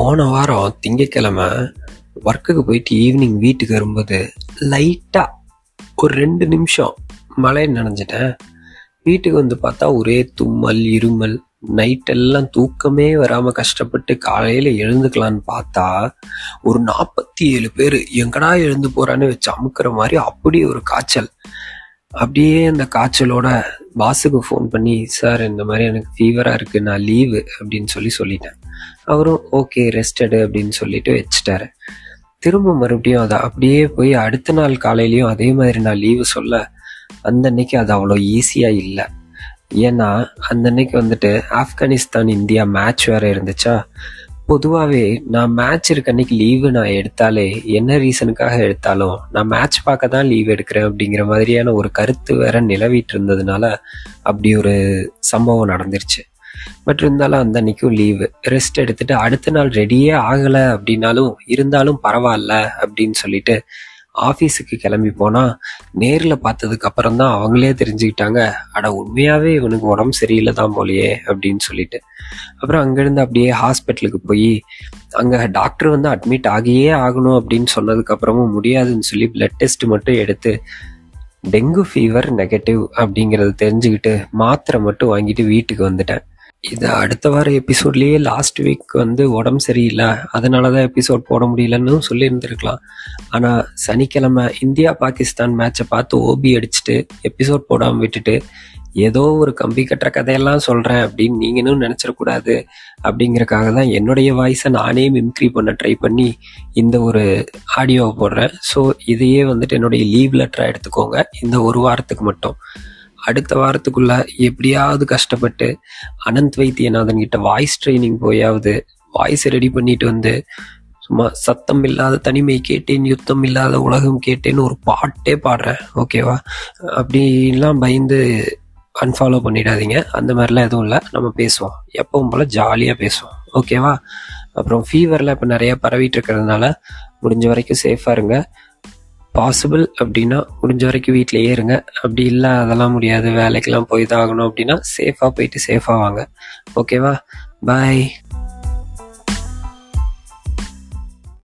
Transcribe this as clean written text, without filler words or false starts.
போன வாரம் திங்கக்கிழமை ஒர்க்குக்கு போயிட்டு ஈவினிங் வீட்டுக்கு வரும்போது லைட்டாக ஒரு 2 நிமிஷம் மழை நனைஞ்சிட்டேன். வீட்டுக்கு வந்து பார்த்தா ஒரே தும்மல் இருமல். நைட்டெல்லாம் தூக்கமே வராமல் கஷ்டப்பட்டு காலையில் எழுந்துக்கலான்னு பார்த்தா ஒரு 47 பேர் எங்கடா எழுந்து போகிறான்னு வச்சு அமுக்கிற மாதிரி அப்படி ஒரு காய்ச்சல். அப்படியே அந்த காய்ச்சலோட பாஸுக்கு ஃபோன் பண்ணி, சார் இந்த மாதிரி எனக்கு ஃபீவராக இருக்குது, நான் லீவு அப்படின்னு சொல்லிட்டேன். அவரும் ஓகே ரெஸ்டடு அப்படின்னு சொல்லிட்டு வச்சுட்டாரு. திரும்ப மறுபடியும் அதை அப்படியே போய் அடுத்த நாள் காலையிலையும் அதே மாதிரி நான் லீவு சொல்ல, அந்த அன்னைக்கு அது அவ்வளோ ஈஸியாக இல்லை. ஏன்னா அந்த அன்னைக்கு வந்துட்டு ஆப்கானிஸ்தான் இந்தியா மேட்ச் வேறு இருந்துச்சா. பொதுவாகவே நான் மேட்ச் இருக்க அன்னைக்கு லீவு நான் எடுத்தாலே என்ன ரீசனுக்காக எடுத்தாலும் நான் மேட்ச் பார்க்க தான் லீவ் எடுக்கிறேன் அப்படிங்கிற மாதிரியான ஒரு கருத்து வேற நிலவிட்டு இருந்ததுனால அப்படி ஒரு சம்பவம் நடந்துருச்சு. பட் இருந்தாலும் அந்த அன்னைக்கும் லீவு ரெஸ்ட் எடுத்துட்டு அடுத்த நாள் ரெடியே ஆகலை அப்படின்னாலும் இருந்தாலும் பரவாயில்ல அப்படின்னு சொல்லிட்டு ஆஃபீஸுக்கு கிளம்பி போனால் நேரில் பார்த்ததுக்கு அப்புறம் தான் அவங்களே தெரிஞ்சுக்கிட்டாங்க, அட உண்மையாகவே இவனுக்கு உடம்பு சரியில்லை தான் போலையே அப்படின்னு சொல்லிட்டு. அப்புறம் அங்கேருந்து அப்படியே ஹாஸ்பிட்டலுக்கு போய் அங்கே டாக்டர் வந்து அட்மிட் ஆகியே ஆகணும் அப்படின்னு சொன்னதுக்கப்புறமும் முடியாதுன்னு சொல்லி பிளட் டெஸ்ட் மட்டும் எடுத்து டெங்கு ஃபீவர் நெகட்டிவ் அப்படிங்கிறத தெரிஞ்சுக்கிட்டு மாத்திரை மட்டும் வாங்கிட்டு வீட்டுக்கு வந்துட்டேன். இது அடுத்த வார எபிசோட்லேயே லாஸ்ட் வீக் வந்து உடம்பு சரியில்லை அதனால தான் எபிசோட் போட முடியலன்னு சொல்லியிருந்துருக்கலாம். ஆனால் சனிக்கிழமை இந்தியா பாகிஸ்தான் மேட்சை பார்த்து ஓபி அடிச்சுட்டு எபிசோட் போடாமல் விட்டுட்டு ஏதோ ஒரு கம்பி கட்டுற கதையெல்லாம் சொல்கிறேன் அப்படின்னு நீங்களும் நினச்சிடக்கூடாது அப்படிங்கிறக்காக தான் என்னுடைய வாய்ஸை நானே மிம்க்ரி பண்ண ட்ரை பண்ணி இந்த ஒரு ஆடியோவை போடுறேன். ஸோ இதையே வந்துட்டு என்னுடைய லீவ் லெட்டராக எடுத்துக்கோங்க இந்த ஒரு வாரத்துக்கு மட்டும். அடுத்த வாரத்துக்குள்ள எப்படியாவது கஷ்டப்பட்டு அனந்த் வைத்தியநாதன் கிட்ட வாய்ஸ் ட்ரைனிங் போயாவது வாய்ஸ் ரெடி பண்ணிட்டு வந்து சும்மா சத்தம் இல்லாத தனிமை கேட்டேன் யுத்தம் இல்லாத உலகம் கேட்டேன்னு ஒரு பாட்டே பாடுறேன், ஓகேவா? அப்படின்லாம் பயந்து அன்ஃபாலோ பண்ணிடாதீங்க, அந்த மாதிரிலாம் எதுவும் இல்லை. நம்ம பேசுவோம் எப்பவும் போல் ஜாலியாக பேசுவோம், ஓகேவா? அப்புறம் ஃபீவர்லாம் இப்போ நிறையா பரவிட்டு இருக்கிறதுனால முடிஞ்ச வரைக்கும் சேஃபாக இருங்க. பாசிபிள் அப்படின்னா முடிஞ்ச வரைக்கும் வீட்டிலையே இருங்க. அப்படி இல்லை அதெல்லாம் முடியாது வேலைக்கெல்லாம் போய் தான் ஆகணும் அப்படின்னா சேஃபாக போயிட்டு சேஃபாக வாங்க, ஓகேவா? பாய்.